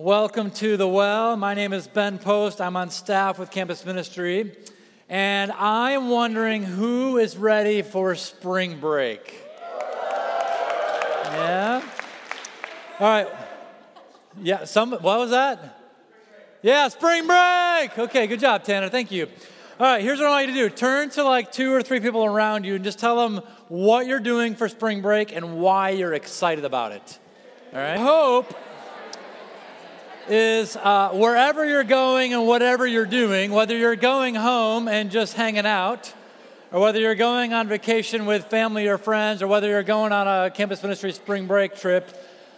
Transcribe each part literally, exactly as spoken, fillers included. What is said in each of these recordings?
Welcome to The Well. My name is Ben Post. I'm on staff with Campus Ministry, and I'm wondering who is ready for spring break. Yeah. All right. Yeah. Some. What was that? Yeah. Spring break. Okay. Good job, Tanner. Thank you. All right. Here's what I want you to do. Turn to like two or three people around you and just tell them what you're doing for spring break and why you're excited about it. All right. Hope is uh, wherever you're going and whatever you're doing, whether you're going home and just hanging out, or whether you're going on vacation with family or friends, or whether you're going on a Campus Ministry spring break trip,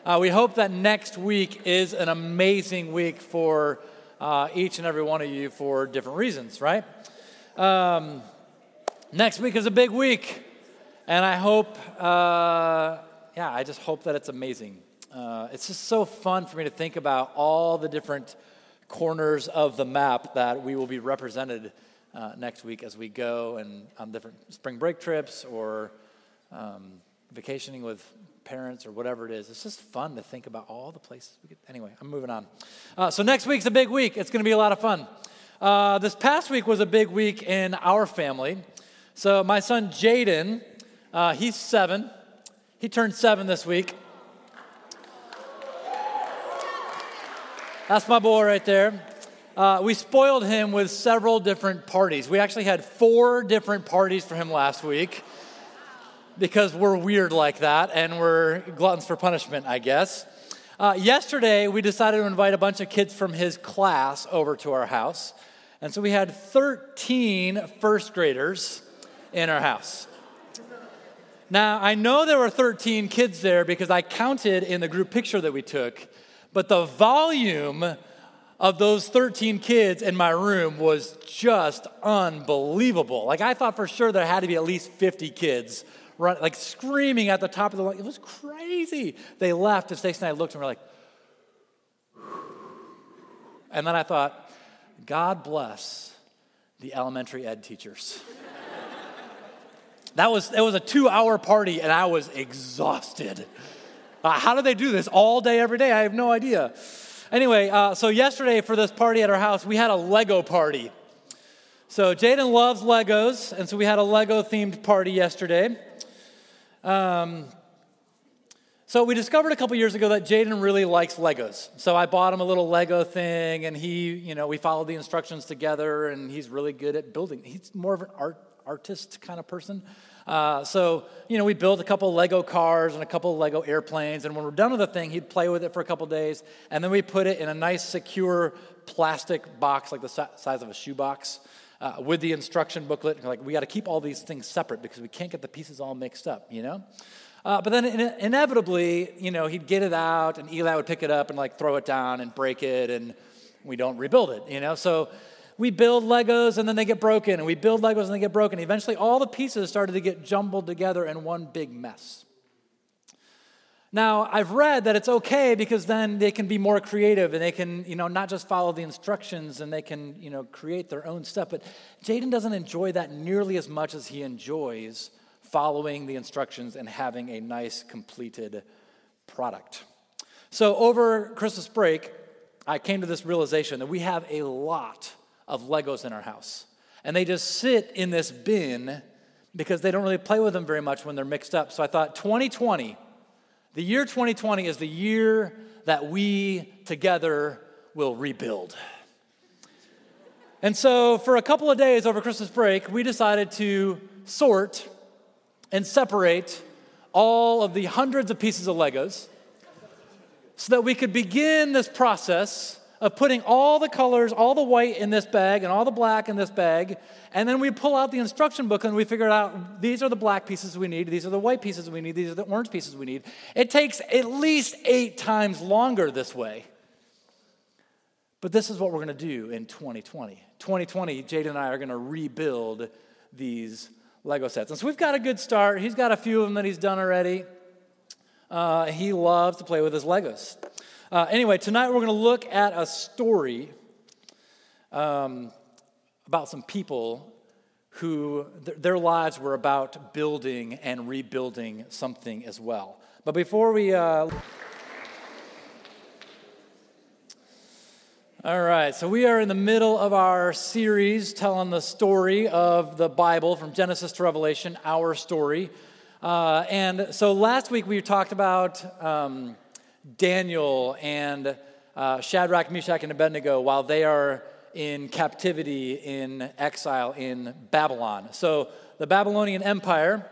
uh, we hope that next week is an amazing week for uh, each and every one of you for different reasons, right? Um, next week is a big week, and I hope, uh, yeah, I just hope that it's amazing. Uh, it's just so fun for me to think about all the different corners of the map that we will be represented uh, next week as we go and on different spring break trips or um, vacationing with parents or whatever it is. It's just fun to think about all the places we could. Anyway, I'm moving on. Uh, so next week's a big week. It's going to be a lot of fun. Uh, this past week was a big week in our family. So my son Jaden, uh, he's seven. He turned seven this week. That's my boy right there. Uh, we spoiled him with several different parties. We actually had four different parties for him last week because we're weird like that and we're gluttons for punishment, I guess. Uh, yesterday, we decided to invite a bunch of kids from his class over to our house. And so we had thirteen first graders in our house. Now, I know there were thirteen kids there because I counted in the group picture that we took. But the volume of those thirteen kids in my room was just unbelievable. Like, I thought for sure there had to be at least fifty kids, run, like, screaming at the top of the lungs. It was crazy. They left, and Stacey and I looked, and we're like, and then I thought, God bless the elementary ed teachers. That was, it was a two-hour party, and I was exhausted. Uh, how do they do this all day, every day? I have no idea. Anyway, uh, so yesterday for this party at our house, we had a Lego party. So Jaden loves Legos, and so we had a Lego-themed party yesterday. Um, so we discovered a couple years ago that Jaden really likes Legos. So I bought him a little Lego thing, and he, you know, we followed the instructions together, and he's really good at building. He's more of an art artist kind of person. Uh, so, you know, we built a couple Lego cars and a couple Lego airplanes, and when we're done with the thing, he'd play with it for a couple days, and then we put it in a nice, secure plastic box, like the size of a shoebox, uh, with the instruction booklet. And like, we got to keep all these things separate because we can't get the pieces all mixed up, you know? Uh, but then in- inevitably, you know, he'd get it out, and Eli would pick it up and, like, throw it down and break it, and we don't rebuild it, you know? So we build Legos, and then they get broken, and we build Legos, and they get broken. Eventually, all the pieces started to get jumbled together in one big mess. Now, I've read that it's okay because then they can be more creative, and they can, you know, not just follow the instructions, and they can, you know, create their own stuff. But Jaden doesn't enjoy that nearly as much as he enjoys following the instructions and having a nice, completed product. So over Christmas break, I came to this realization that we have a lot of Legos in our house. And they just sit in this bin because they don't really play with them very much when they're mixed up. So I thought twenty twenty, the year twenty twenty is the year that we together will rebuild. And so for a couple of days over Christmas break, we decided to sort and separate all of the hundreds of pieces of Legos so that we could begin this process of putting all the colors, all the white in this bag and all the black in this bag, and then we pull out the instruction book and we figure out these are the black pieces we need, these are the white pieces we need, these are the orange pieces we need. It takes at least eight times longer this way. But this is what we're going to do in twenty twenty. twenty twenty, Jaden and I are going to rebuild these Lego sets. And so we've got a good start. He's got a few of them that he's done already. Uh, he loves to play with his Legos. Uh, anyway, tonight we're going to look at a story um, about some people who th- their lives were about building and rebuilding something as well. But before we, uh, All right, so we are in the middle of our series telling the story of the Bible from Genesis to Revelation, our story. Uh, and so last week we talked about um, Daniel and uh, Shadrach, Meshach, and Abednego while they are in captivity, in exile in Babylon. So the Babylonian Empire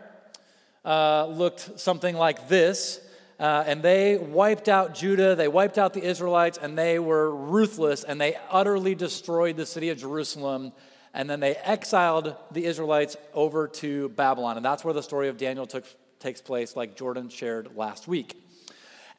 uh, looked something like this. Uh, and they wiped out Judah, they wiped out the Israelites, and they were ruthless, and they utterly destroyed the city of Jerusalem, and then they exiled the Israelites over to Babylon. And that's where the story of Daniel took, takes place, like Jordan shared last week.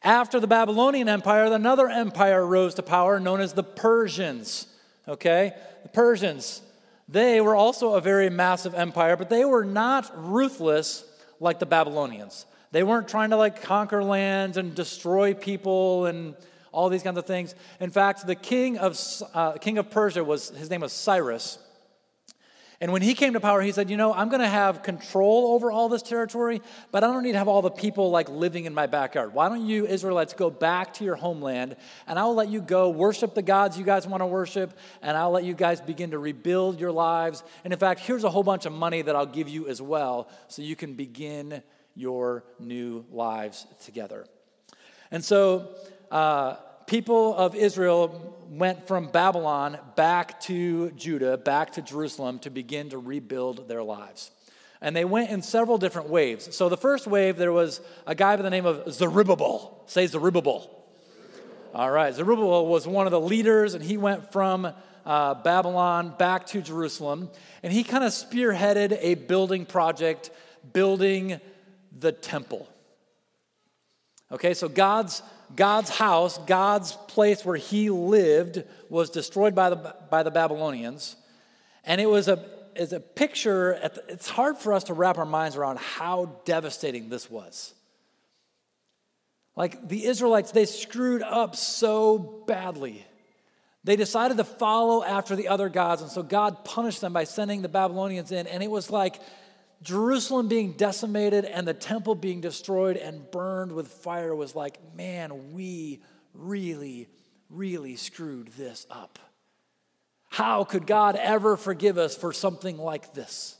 After the Babylonian Empire, another empire rose to power known as the Persians, okay? The Persians, they were also a very massive empire, but they were not ruthless like the Babylonians. They weren't trying to like conquer lands and destroy people and all these kinds of things. In fact, the king of uh, king of Persia was his name was Cyrus, and when he came to power, he said, "You know, I'm going to have control over all this territory, but I don't need to have all the people like living in my backyard. Why don't you Israelites go back to your homeland, and I'll let you go worship the gods you guys want to worship, and I'll let you guys begin to rebuild your lives. And in fact, here's a whole bunch of money that I'll give you as well, so you can begin your new lives together." And so uh, people of Israel went from Babylon back to Judah, back to Jerusalem to begin to rebuild their lives. And they went in several different waves. So the first wave, there was a guy by the name of Zerubbabel. Say Zerubbabel. Zerubbabel. All right, Zerubbabel was one of the leaders, and he went from uh, Babylon back to Jerusalem. And he kind of spearheaded a building project, building the temple. Okay, so God's God's house, God's place where he lived was destroyed by the by the Babylonians, and it was a is a picture. At the, it's hard for us to wrap our minds around how devastating this was. Like the Israelites, they screwed up so badly. They decided to follow after the other gods, and so God punished them by sending the Babylonians in, and it was like Jerusalem being decimated and the temple being destroyed and burned with fire was like, man, we really, really screwed this up. How could God ever forgive us for something like this?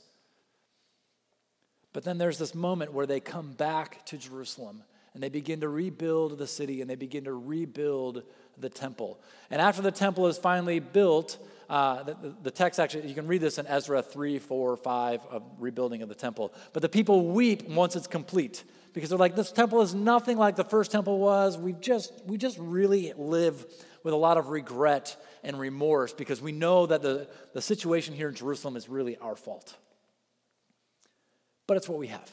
But then there's this moment where they come back to Jerusalem and they begin to rebuild the city and they begin to rebuild the temple. And after the temple is finally built, Uh, the, the text actually, you can read this in Ezra three, four, five of rebuilding of the temple. But the people weep once it's complete because they're like, this temple is nothing like the first temple was. We just, we just really live with a lot of regret and remorse because we know that the, the situation here in Jerusalem is really our fault. But it's what we have.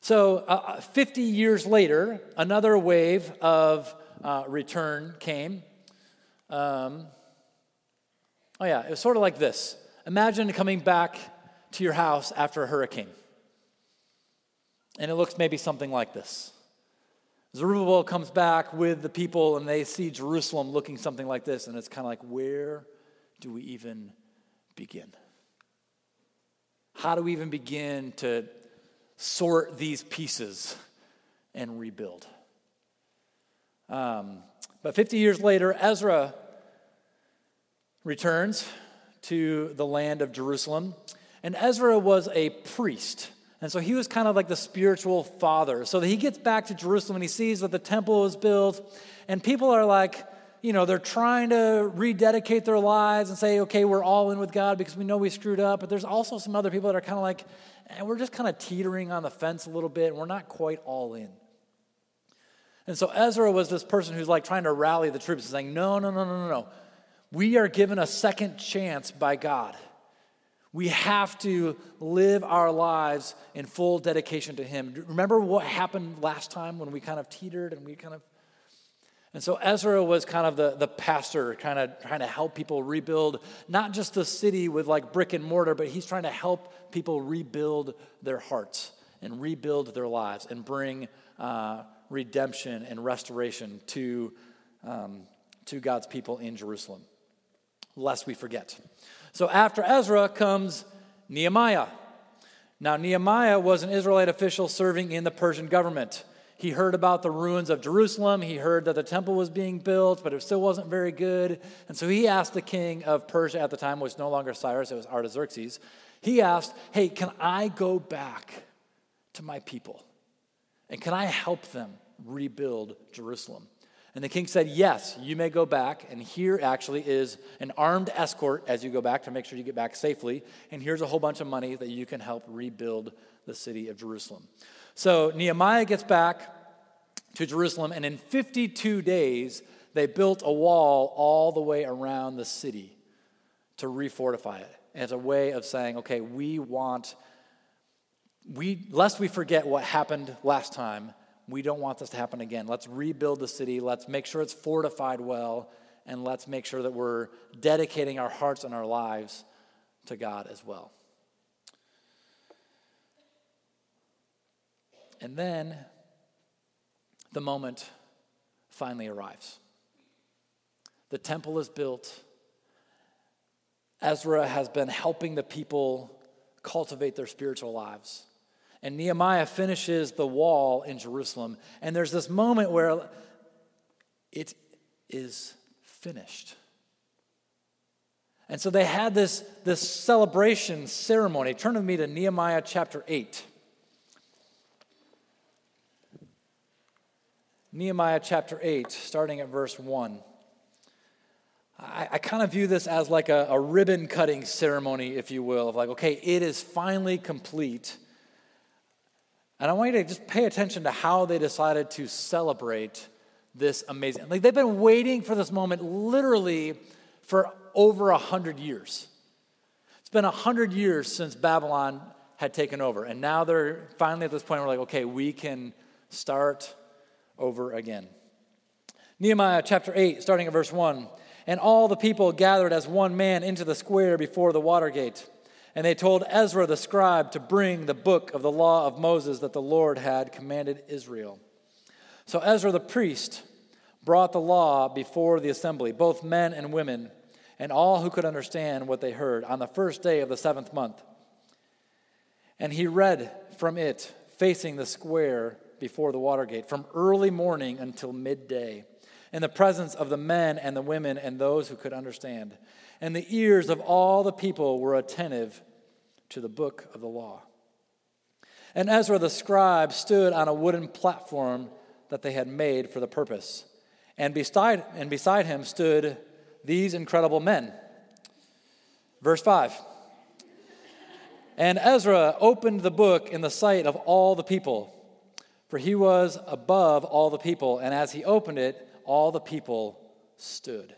So uh, fifty years later, another wave of uh, return came. Um... Oh yeah, it was sort of like this. Imagine coming back to your house after a hurricane. And it looks maybe something like this. Zerubbabel comes back with the people and they see Jerusalem looking something like this. And it's kind of like, where do we even begin? How do we even begin to sort these pieces and rebuild? Um, but fifty years later, Ezra returns to the land of Jerusalem. And Ezra was a priest. And so he was kind of like the spiritual father. So he gets back to Jerusalem and he sees that the temple was built. And people are like, you know, they're trying to rededicate their lives and say, okay, we're all in with God because we know we screwed up. But there's also some other people that are kind of like, eh, we're just kind of teetering on the fence a little bit. And we're not quite all in. And so Ezra was this person who's like trying to rally the troops and saying, no, no, no, no, no, no. We are given a second chance by God. We have to live our lives in full dedication to him. Remember what happened last time when we kind of teetered and we kind of... And so Ezra was kind of the, the pastor, kind of trying to help people rebuild, not just the city with like brick and mortar, but he's trying to help people rebuild their hearts and rebuild their lives and bring uh, redemption and restoration to, um, to God's people in Jerusalem. Lest we forget. So after Ezra comes Nehemiah. Now Nehemiah was an Israelite official serving in the Persian government. He heard about the ruins of Jerusalem. He heard that the temple was being built, but it still wasn't very good. And so he asked the king of Persia at the time, which was no longer Cyrus, it was Artaxerxes. He asked, hey, can I go back to my people? And can I help them rebuild Jerusalem? And the king said, yes, you may go back. And here actually is an armed escort as you go back to make sure you get back safely. And here's a whole bunch of money that you can help rebuild the city of Jerusalem. So Nehemiah gets back to Jerusalem, and in fifty-two days, they built a wall all the way around the city to refortify it as a way of saying, okay, we want, we lest we forget what happened last time, we don't want this to happen again. Let's rebuild the city. Let's make sure it's fortified well. And let's make sure that we're dedicating our hearts and our lives to God as well. And then the moment finally arrives. The temple is built. Ezra has been helping the people cultivate their spiritual lives. And Nehemiah finishes the wall in Jerusalem. And there's this moment where it is finished. And so they had this, this celebration ceremony. Turn with me to Nehemiah chapter eight. Nehemiah chapter eight, starting at verse one. I, I kind of view this as like a, a ribbon-cutting ceremony, if you will, of like, okay, it is finally complete. And I want you to just pay attention to how they decided to celebrate this amazing. Like, they've been waiting for this moment literally for over one hundred years. It's been one hundred years since Babylon had taken over. And now they're finally at this point where we're like, okay, we can start over again. Nehemiah chapter eight, starting at verse one. And all the people gathered as one man into the square before the water gate. And they told Ezra the scribe to bring the book of the law of Moses that the Lord had commanded Israel. So Ezra the priest brought the law before the assembly, both men and women, and all who could understand what they heard, on the first day of the seventh month. And he read from it, facing the square before the water gate, from early morning until midday, in the presence of the men and the women and those who could understand. And the ears of all the people were attentive to the book of the law. And Ezra the scribe stood on a wooden platform that they had made for the purpose. And beside, and beside him stood these incredible men. Verse five. And Ezra opened the book in the sight of all the people, for he was above all the people. And as he opened it, all the people stood.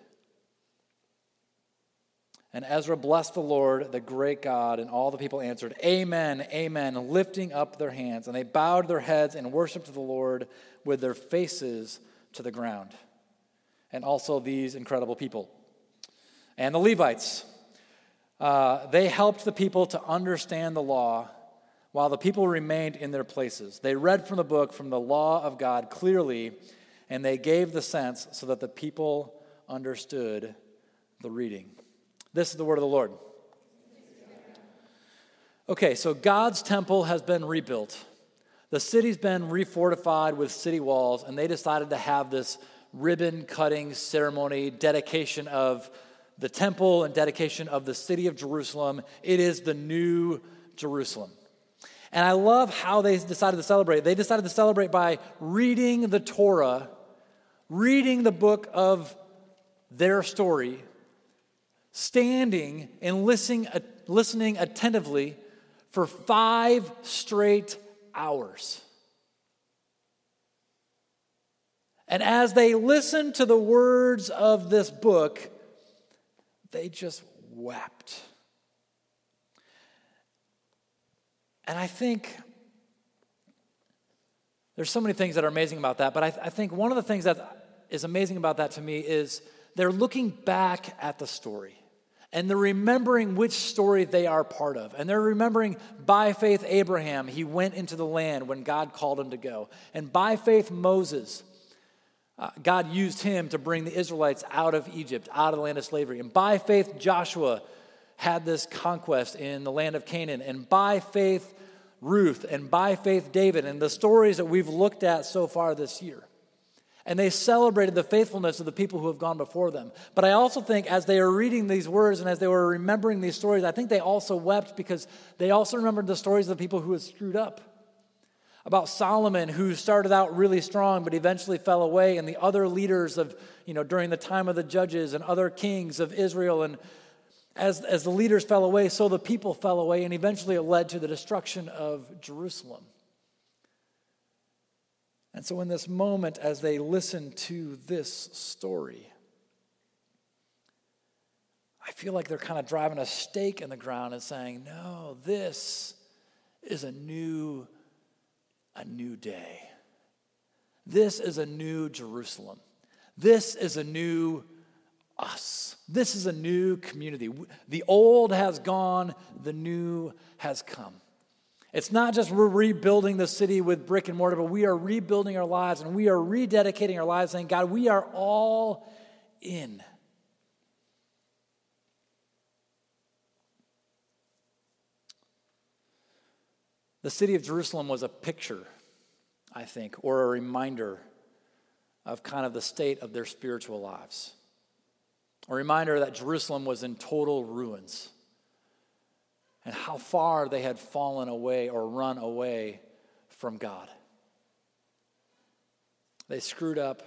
And Ezra blessed the Lord, the great God, and all the people answered, Amen, Amen, lifting up their hands. And they bowed their heads and worshiped the Lord with their faces to the ground. And also these incredible people. And the Levites, uh, they helped the people to understand the law while the people remained in their places. They read from the book, from the law of God clearly, and they gave the sense so that the people understood the reading. This is the word of the Lord. Okay, so God's temple has been rebuilt. The city's been refortified with city walls, and they decided to have this ribbon-cutting ceremony, dedication of the temple and dedication of the city of Jerusalem. It is the new Jerusalem. And I love how they decided to celebrate. They decided to celebrate by reading the Torah, reading the book of their story, standing and listening, listening attentively for five straight hours. And as they listened to the words of this book, they just wept. And I think there's so many things that are amazing about that, but I, th- I think one of the things that is amazing about that to me is they're looking back at the story. And they're remembering which story they are part of. And they're remembering, by faith, Abraham, he went into the land when God called him to go. And by faith, Moses, uh, God used him to bring the Israelites out of Egypt, out of the land of slavery. And by faith, Joshua had this conquest in the land of Canaan. And by faith, Ruth, and by faith David, and the stories that we've looked at so far this year. And they celebrated the faithfulness of the people who have gone before them. But I also think as they were reading these words and as they were remembering these stories, I think they also wept because they also remembered the stories of the people who had screwed up. About Solomon, who started out really strong but eventually fell away, and the other leaders of, you know, during the time of the judges and other kings of Israel. And as, as the leaders fell away, so the people fell away, and eventually it led to the destruction of Jerusalem. And so in this moment, as they listen to this story, I feel like they're kind of driving a stake in the ground and saying, no, this is a new, a new day. This is a new Jerusalem. This is a new us. This is a new community. The old has gone, the new has come. It's not just we're rebuilding the city with brick and mortar, but we are rebuilding our lives and we are rededicating our lives, saying, God, we are all in. The city of Jerusalem was a picture, I think, or a reminder of kind of the state of their spiritual lives. A reminder that Jerusalem was in total ruins, and how far they had fallen away or run away from God. They screwed up.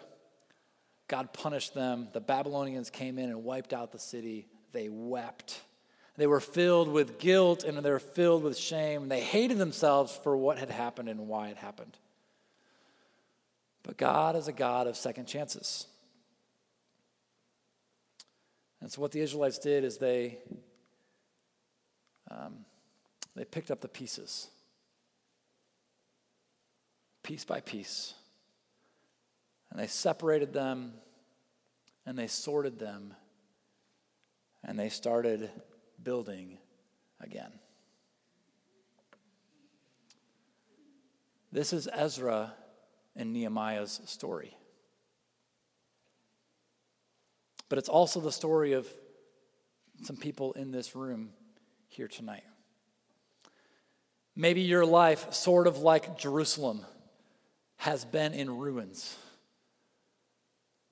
God punished them. The Babylonians came in and wiped out the city. They wept. They were filled with guilt, and they were filled with shame. They hated themselves for what had happened and why it happened. But God is a God of second chances. And so what the Israelites did is they... Um, they picked up the pieces, piece by piece, and they separated them, and they sorted them, and they started building again. This is Ezra and Nehemiah's story. But it's also the story of some people in this room here tonight. Maybe your life, sort of like Jerusalem, has been in ruins.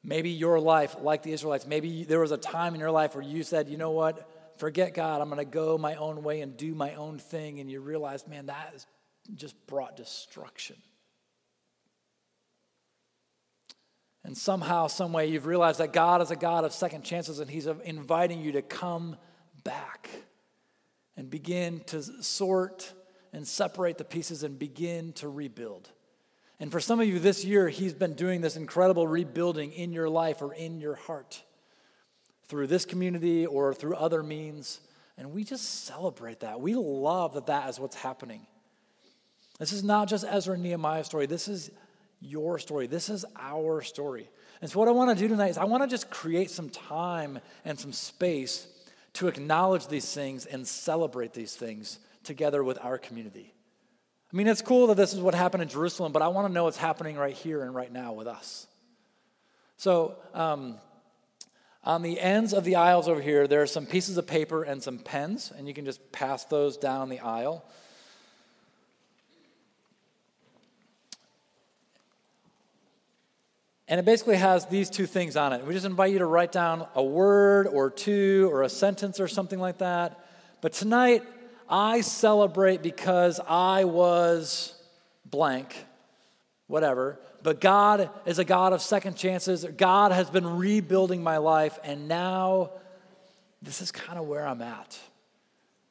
Maybe your life, like the Israelites, maybe there was a time in your life where you said, you know what, forget God, I'm going to go my own way and do my own thing, and you realized, man, that has just brought destruction. And somehow, some way, you've realized that God is a God of second chances, and he's inviting you to come back and begin to sort and separate the pieces and begin to rebuild. And for some of you this year, he's been doing this incredible rebuilding in your life or in your heart through this community or through other means. And we just celebrate that. We love that that is what's happening. This is not just Ezra and Nehemiah's story. This is your story. This is our story. And so what I want to do tonight is I want to just create some time and some space to acknowledge these things and celebrate these things together with our community. I mean, it's cool that this is what happened in Jerusalem, but I want to know what's happening right here and right now with us. So um, on the ends of the aisles over here, there are some pieces of paper and some pens, and you can just pass those down the aisle. And it basically has these two things on it. We just invite you to write down a word or two or a sentence or something like that. But tonight, I celebrate because I was blank, whatever. But God is a God of second chances. God has been rebuilding my life, and now this is kind of where I'm at.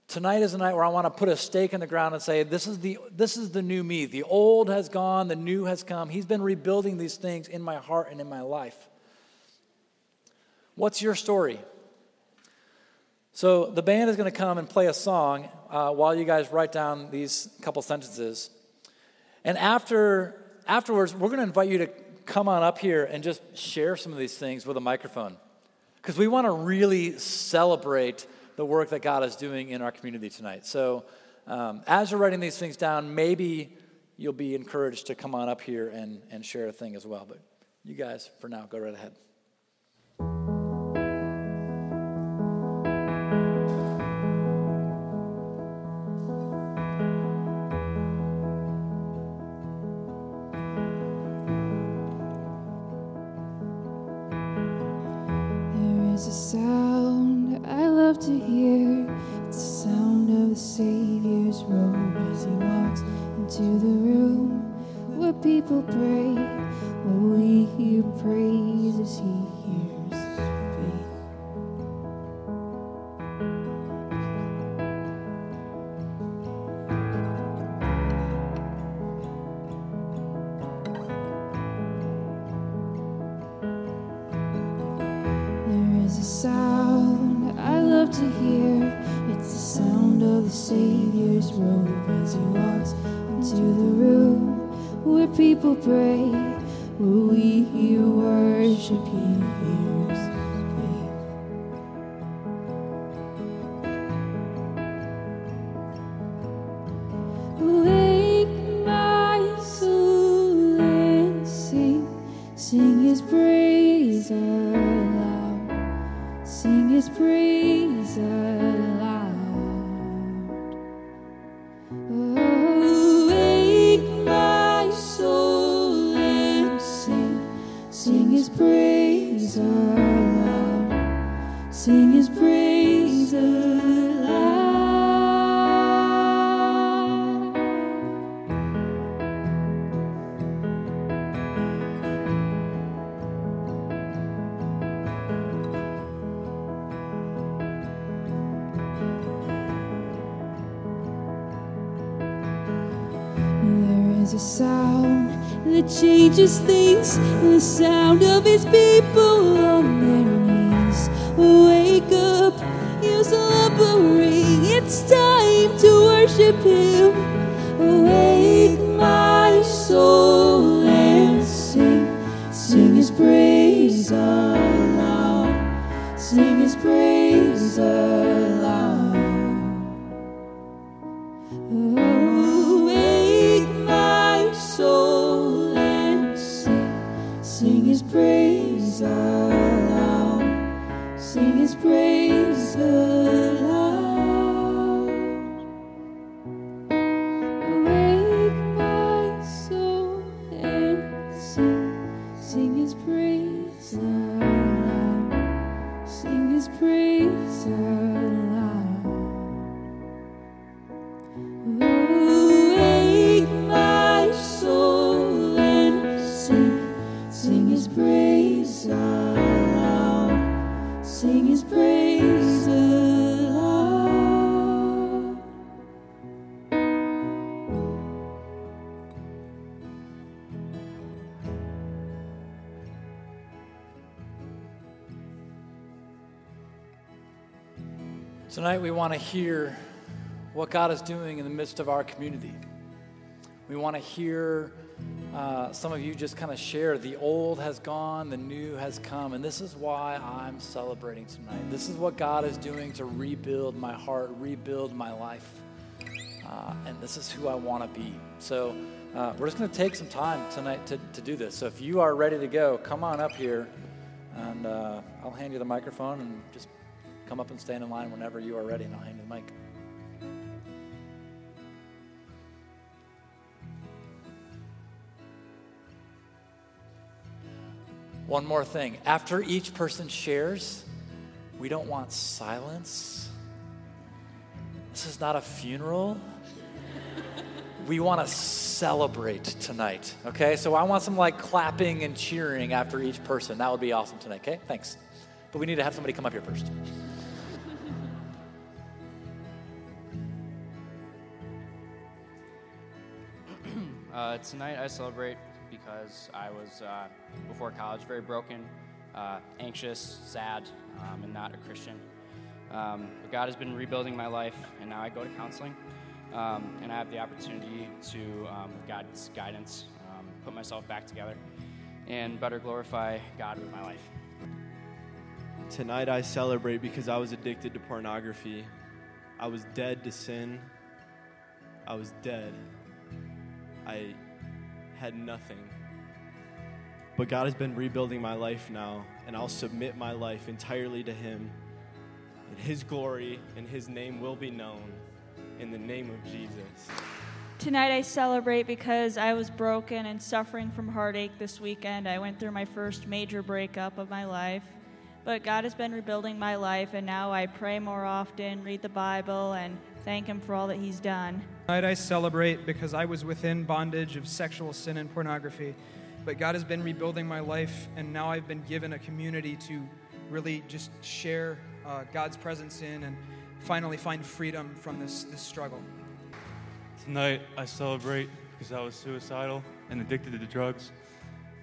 Tonight is a night where I want to put a stake in the ground and say, this is the this is the new me. The old has gone, the new has come. He's been rebuilding these things in my heart and in my life. What's your story? So the band is going to come and play a song uh, while you guys write down these couple sentences. And after afterwards, we're going to invite you to come on up here and just share some of these things with a microphone, because we want to really celebrate the work that God is doing in our community tonight. So um, as you're writing these things down, maybe you'll be encouraged to come on up here and, and share a thing as well. But you guys, for now, go right ahead. There's a sound I love to hear. It's the sound of the Savior's robe as he walks into the room where people pray. When we hear praises, he hears faith. There is a sound I love to hear. It's the sound of the Savior's robe as he walks into the room where people pray. Will we hear worship? He hears faith. Wake my soul and sing, sing his praise aloud, sing his praise aloud. Praise aloud, sing his praise aloud. There is a sound that changes things, the sound of his people on their knees. Wake up, you're slumbering, it's time to worship him. Wake my soul and sing, sing his praise aloud, sing his praise aloud. Oh, wake my soul, praise aloud, sing his praise aloud. Wake my soul and sing, sing his praise aloud, sing his praise aloud. Sing his praise aloud. Tonight we want to hear what God is doing in the midst of our community. We want to hear Uh, some of you just kind of share, the old has gone, the new has come, and this is why I'm celebrating tonight. This is what God is doing to rebuild my heart, rebuild my life, uh, and this is who I want to be. So uh, we're just going to take some time tonight to, to do this. So if you are ready to go, come on up here, and uh, I'll hand you the microphone, and just come up and stand in line whenever you are ready, and I'll hand you the mic. One more thing. After each person shares, we don't want silence. This is not a funeral. We want to celebrate tonight, okay? So I want some, like, clapping and cheering after each person. That would be awesome tonight, okay? Thanks. But we need to have somebody come up here first. uh, tonight I celebrate because I was, uh, before college, very broken, uh, anxious, sad, um, and not a Christian. Um, but God has been rebuilding my life, and now I go to counseling, um, and I have the opportunity to, um, with God's guidance, um, put myself back together and better glorify God with my life. Tonight I celebrate because I was addicted to pornography. I was dead to sin. I was dead. I... had nothing, but God has been rebuilding my life now, and I'll submit my life entirely to him, and his glory and his name will be known in the name of Jesus. Tonight I celebrate because I was broken and suffering from heartache this weekend. I went through my first major breakup of my life. But God has been rebuilding my life, and now I pray more often, read the Bible, and thank Him for all that He's done. Tonight I celebrate because I was within bondage of sexual sin and pornography. But God has been rebuilding my life, and now I've been given a community to really just share uh, God's presence in and finally find freedom from this, this struggle. Tonight I celebrate because I was suicidal and addicted to drugs.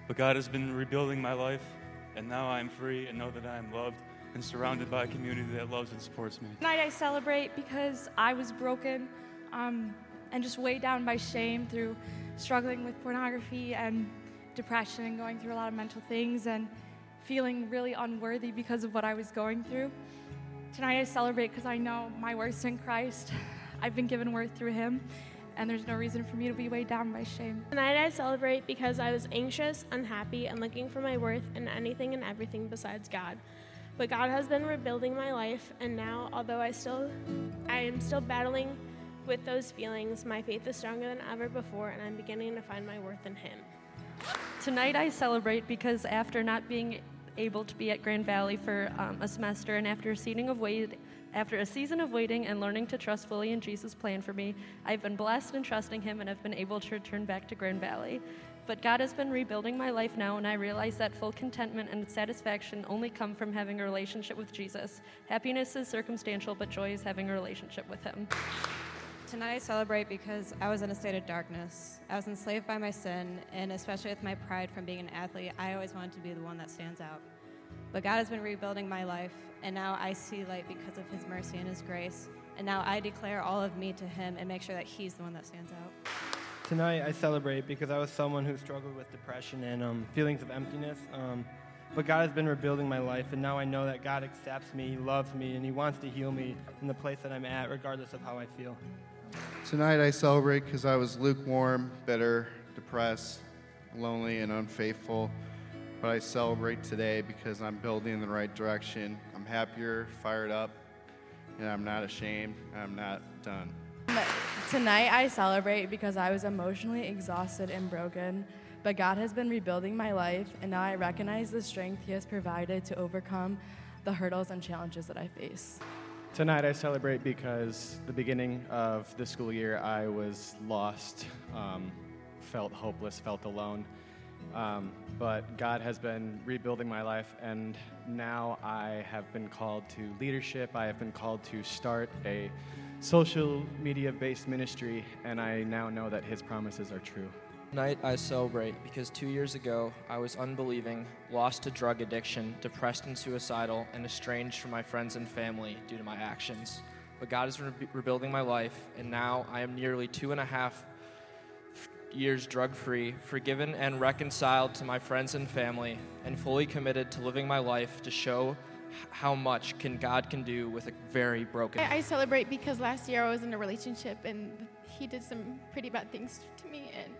But God has been rebuilding my life. And now I am free and know that I am loved and surrounded by a community that loves and supports me. Tonight I celebrate because I was broken um, and just weighed down by shame through struggling with pornography and depression and going through a lot of mental things and feeling really unworthy because of what I was going through. Tonight I celebrate because I know my worth's in Christ. I've been given worth through Him, and there's no reason for me to be weighed down by shame. Tonight I celebrate because I was anxious, unhappy, and looking for my worth in anything and everything besides God. But God has been rebuilding my life, and now, although I still, I am still battling with those feelings, my faith is stronger than ever before, and I'm beginning to find my worth in Him. Tonight I celebrate because after not being able to be at Grand Valley for um, a semester, and after a season of wait, after a season of waiting and learning to trust fully in Jesus' plan for me, I've been blessed in trusting Him, and I've been able to return back to Grand Valley. But God has been rebuilding my life now, and I realize that full contentment and satisfaction only come from having a relationship with Jesus. Happiness is circumstantial, but joy is having a relationship with Him. Tonight I celebrate because I was in a state of darkness. I was enslaved by my sin, and especially with my pride from being an athlete, I always wanted to be the one that stands out. But God has been rebuilding my life, and now I see light because of His mercy and His grace. And now I declare all of me to Him and make sure that He's the one that stands out. Tonight I celebrate because I was someone who struggled with depression and um, feelings of emptiness. Um, but God has been rebuilding my life, and now I know that God accepts me, He loves me, and He wants to heal me in the place that I'm at, regardless of how I feel. Tonight I celebrate because I was lukewarm, bitter, depressed, lonely, and unfaithful. But I celebrate today because I'm building in the right direction. I'm happier, fired up, and I'm not ashamed, and I'm not done. Tonight I celebrate because I was emotionally exhausted and broken. But God has been rebuilding my life, and now I recognize the strength He has provided to overcome the hurdles and challenges that I face. Tonight I celebrate because the beginning of the school year I was lost, um, felt hopeless, felt alone, um, but God has been rebuilding my life, and now I have been called to leadership. I have been called to start a social media-based ministry, and I now know that His promises are true. Tonight I celebrate because two years ago I was unbelieving, lost to drug addiction, depressed and suicidal, and estranged from my friends and family due to my actions. But God is re- rebuilding my life, and now I am nearly two and a half years drug-free, forgiven and reconciled to my friends and family, and fully committed to living my life to show how much can God can do with a very broken life. I celebrate because last year I was in a relationship, and he did some pretty bad things to me, and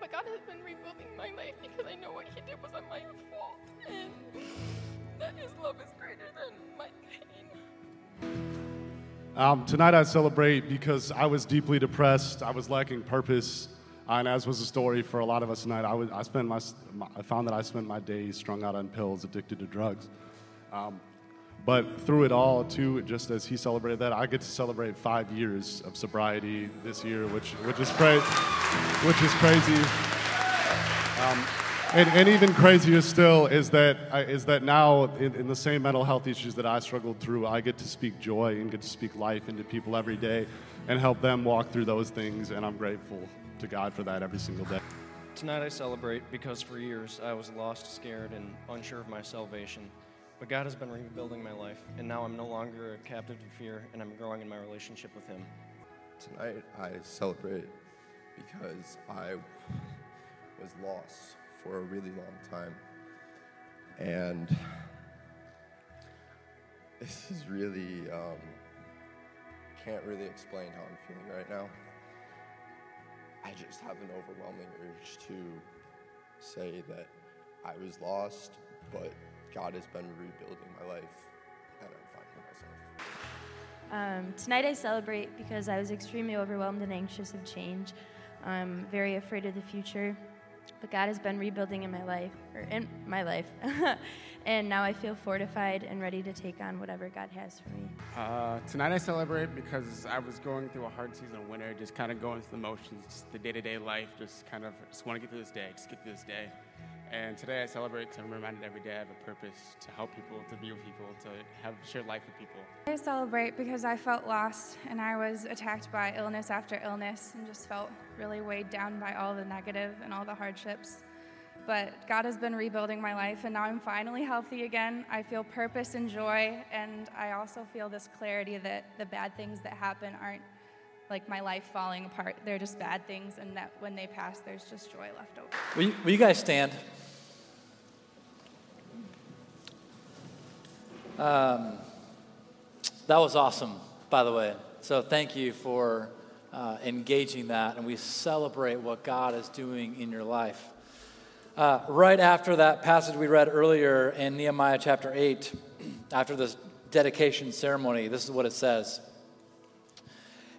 but God has been rebuilding my life because I know what He did was on my own fault, and that His love is greater than my pain. Um, tonight I celebrate because I was deeply depressed. I was lacking purpose, and as was the story for a lot of us tonight, I was I spent my, my I found that I spent my days strung out on pills, addicted to drugs. Um, but through it all, too, just as he celebrated that, I get to celebrate five years of sobriety this year, which which is great. Which is crazy, um, and, and even crazier still is that is that now in, in the same mental health issues that I struggled through, I get to speak joy and get to speak life into people every day, and help them walk through those things. And I'm grateful to God for that every single day. Tonight I celebrate because for years I was lost, scared, and unsure of my salvation, but God has been rebuilding my life, and now I'm no longer captive to fear, and I'm growing in my relationship with Him. Tonight I celebrate because I was lost for a really long time, and this is really, um, can't really explain how I'm feeling right now. I just have an overwhelming urge to say that I was lost, but God has been rebuilding my life, and I'm finding myself. Um, tonight I celebrate because I was extremely overwhelmed and anxious of change. I'm very afraid of the future, But God has been rebuilding in my life, or in my life, and now I feel fortified and ready to take on whatever God has for me. Uh, tonight I celebrate because I was going through a hard season of winter, just kind of going through the motions, just the day-to-day life, just kind of just want to get through this day, just get through this day. And today I celebrate because I'm reminded every day I have a purpose to help people, to be with people, to have share life with people. I celebrate because I felt lost and I was attacked by illness after illness and just felt really weighed down by all the negative and all the hardships. But God has been rebuilding my life and now I'm finally healthy again. I feel purpose and joy, and I also feel this clarity that the bad things that happen aren't like my life falling apart. They're just bad things, and that when they pass, there's just joy left over. Will you, will you guys stand? Um, that was awesome, by the way. So thank you for uh, engaging that, and we celebrate what God is doing in your life. Uh, right after that passage we read earlier in Nehemiah chapter eight, after this dedication ceremony, this is what it says.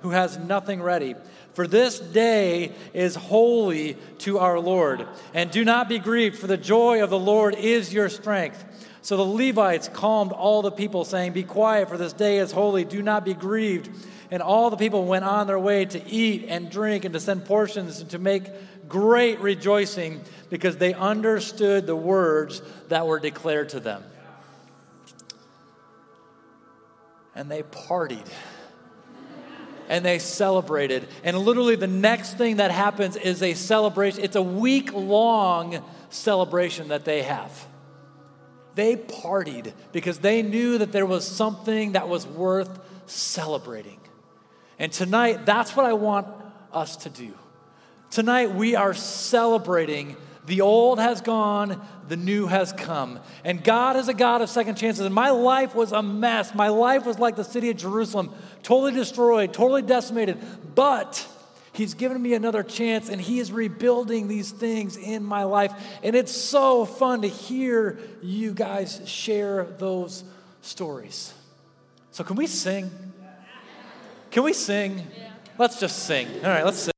who has nothing ready. For this day is holy to our Lord. And do not be grieved, for the joy of the Lord is your strength." So the Levites calmed all the people, saying, "Be quiet, for this day is holy. Do not be grieved." And all the people went on their way to eat and drink and to send portions and to make great rejoicing, because they understood the words that were declared to them. And they partied. And they celebrated. And literally the next thing that happens is a celebration. It's a week-long celebration that they have. They partied because they knew that there was something that was worth celebrating. And tonight, that's what I want us to do. Tonight, we are celebrating. The old has gone, the new has come. And God is a God of second chances. And my life was a mess. My life was like the city of Jerusalem. Totally destroyed, totally decimated, but he's given me another chance, and he is rebuilding these things in my life, and it's so fun to hear you guys share those stories. So can we sing? Can we sing? Yeah. Let's just sing. All right, let's sing.